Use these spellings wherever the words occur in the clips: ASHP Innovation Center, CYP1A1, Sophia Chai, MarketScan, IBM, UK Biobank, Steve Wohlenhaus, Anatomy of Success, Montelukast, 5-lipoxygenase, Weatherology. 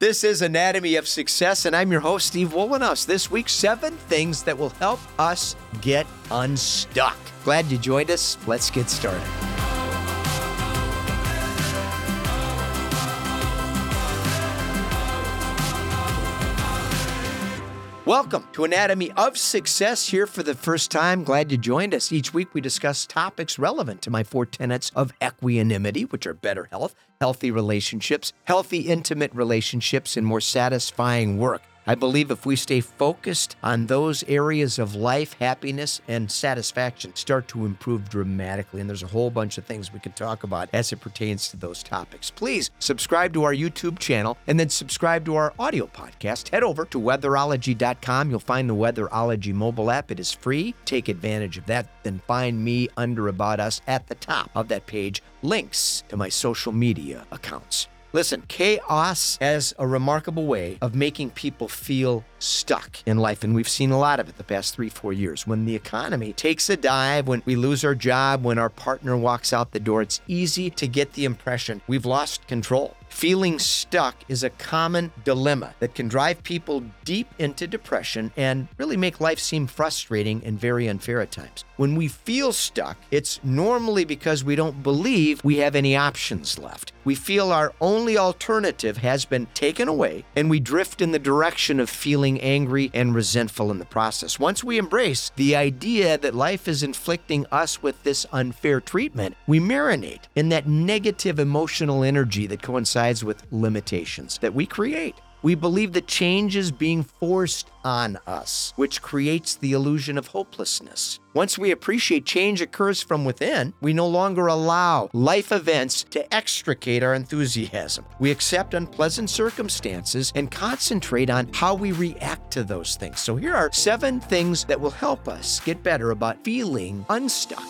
This is Anatomy of Success, and I'm your host, Steve Wohlenhaus. This week, 7 things that will help us get unstuck. Glad you joined us. Let's get started. Welcome to Anatomy of Success here for the first time. Glad you joined us. Each week we discuss topics relevant to my 4 tenets of equanimity, which are better health, healthy relationships, healthy intimate relationships, and more satisfying work. I believe if we stay focused on those areas of life, happiness and satisfaction start to improve dramatically. And there's a whole bunch of things we could talk about as it pertains to those topics. Please subscribe to our YouTube channel and then subscribe to our audio podcast. Head over to weatherology.com. You'll find the Weatherology mobile app. It is free. Take advantage of that. Then find me under About Us at the top of that page. Links to my social media accounts. Listen, chaos has a remarkable way of making people feel stuck in life, and we've seen a lot of it the past 3-4 years. When the economy takes a dive, when we lose our job, when our partner walks out the door, it's easy to get the impression we've lost control. Feeling stuck is a common dilemma that can drive people deep into depression and really make life seem frustrating and very unfair at times. When we feel stuck, it's normally because we don't believe we have any options left. We feel our only alternative has been taken away, and we drift in the direction of feeling angry and resentful in the process. Once we embrace the idea that life is inflicting us with this unfair treatment, we marinate in that negative emotional energy that coincides with limitations that we create. We believe that change is being forced on us, which creates the illusion of hopelessness. Once we appreciate change occurs from within, we no longer allow life events to extricate our enthusiasm. We accept unpleasant circumstances and concentrate on how we react to those things. So here are 7 things that will help us get better about feeling unstuck.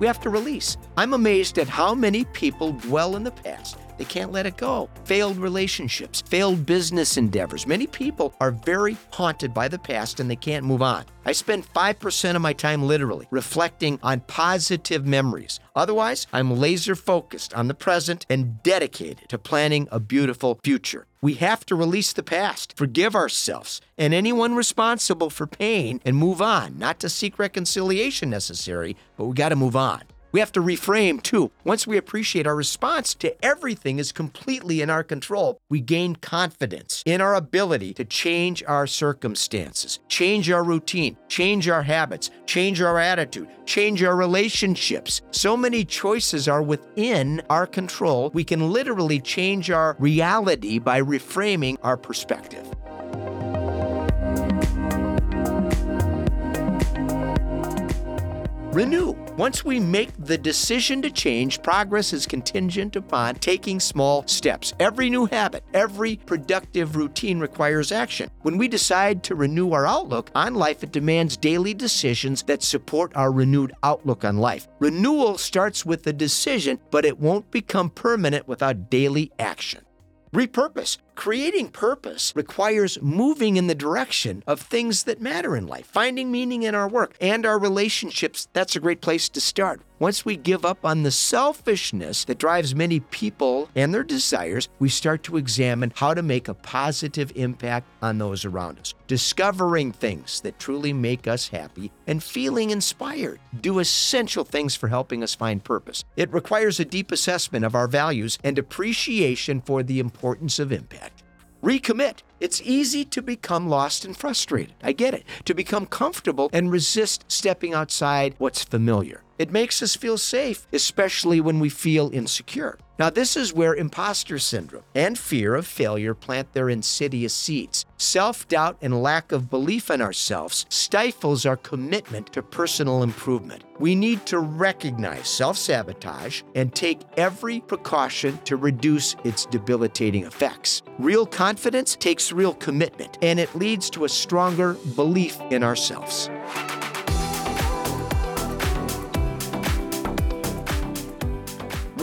We have to release. I'm amazed at how many people dwell in the past. They can't let it go. Failed relationships, failed business endeavors. Many people are very haunted by the past and they can't move on. I spend 5% of my time literally reflecting on positive memories. Otherwise, I'm laser focused on the present and dedicated to planning a beautiful future. We have to release the past, forgive ourselves and anyone responsible for pain and move on. Not to seek reconciliation necessary, but we got to move on. We have to reframe, too. Once we appreciate our response to everything is completely in our control, we gain confidence in our ability to change our circumstances, change our routine, change our habits, change our attitude, change our relationships. So many choices are within our control. We can literally change our reality by reframing our perspective. Renew. Once we make the decision to change, progress is contingent upon taking small steps. Every new habit, every productive routine requires action. When we decide to renew our outlook on life, it demands daily decisions that support our renewed outlook on life. Renewal starts with a decision, but it won't become permanent without daily action. Repurpose. Creating purpose requires moving in the direction of things that matter in life, finding meaning in our work and our relationships. That's a great place to start. Once we give up on the selfishness that drives many people and their desires, we start to examine how to make a positive impact on those around us, discovering things that truly make us happy and feeling inspired. Do essential things for helping us find purpose. It requires a deep assessment of our values and appreciation for the importance of impact. Recommit. It's easy to become lost and frustrated. I get it. To become comfortable and resist stepping outside what's familiar. It makes us feel safe, especially when we feel insecure. Now, this is where imposter syndrome and fear of failure plant their insidious seeds. Self-doubt and lack of belief in ourselves stifles our commitment to personal improvement. We need to recognize self-sabotage and take every precaution to reduce its debilitating effects. Real confidence takes real commitment, and it leads to a stronger belief in ourselves.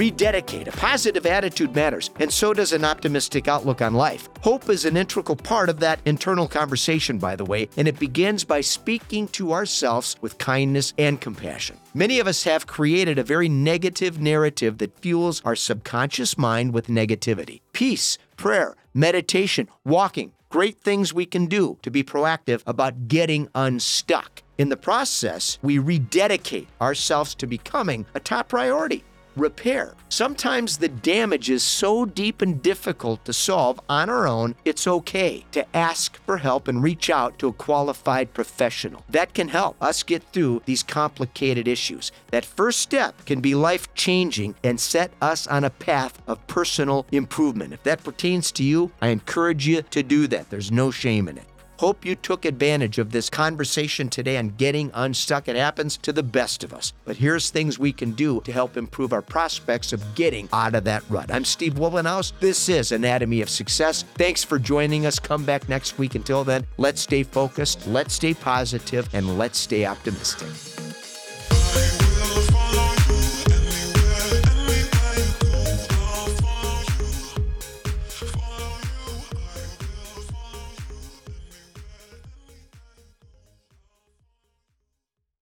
Rededicate. A positive attitude matters, and so does an optimistic outlook on life. Hope is an integral part of that internal conversation, by the way, and it begins by speaking to ourselves with kindness and compassion. Many of us have created a very negative narrative that fuels our subconscious mind with negativity. Peace, prayer, meditation, walking, great things we can do to be proactive about getting unstuck. In the process, we rededicate ourselves to becoming a top priority. Repair. Sometimes the damage is so deep and difficult to solve on our own, it's okay to ask for help and reach out to a qualified professional. That can help us get through these complicated issues. That first step can be life-changing and set us on a path of personal improvement. If that pertains to you, I encourage you to do that. There's no shame in it. Hope you took advantage of this conversation today on getting unstuck. It happens to the best of us. But here's things we can do to help improve our prospects of getting out of that rut. I'm Steve Wohlenhaus. This is Anatomy of Success. Thanks for joining us. Come back next week. Until then, let's stay focused, let's stay positive, and let's stay optimistic.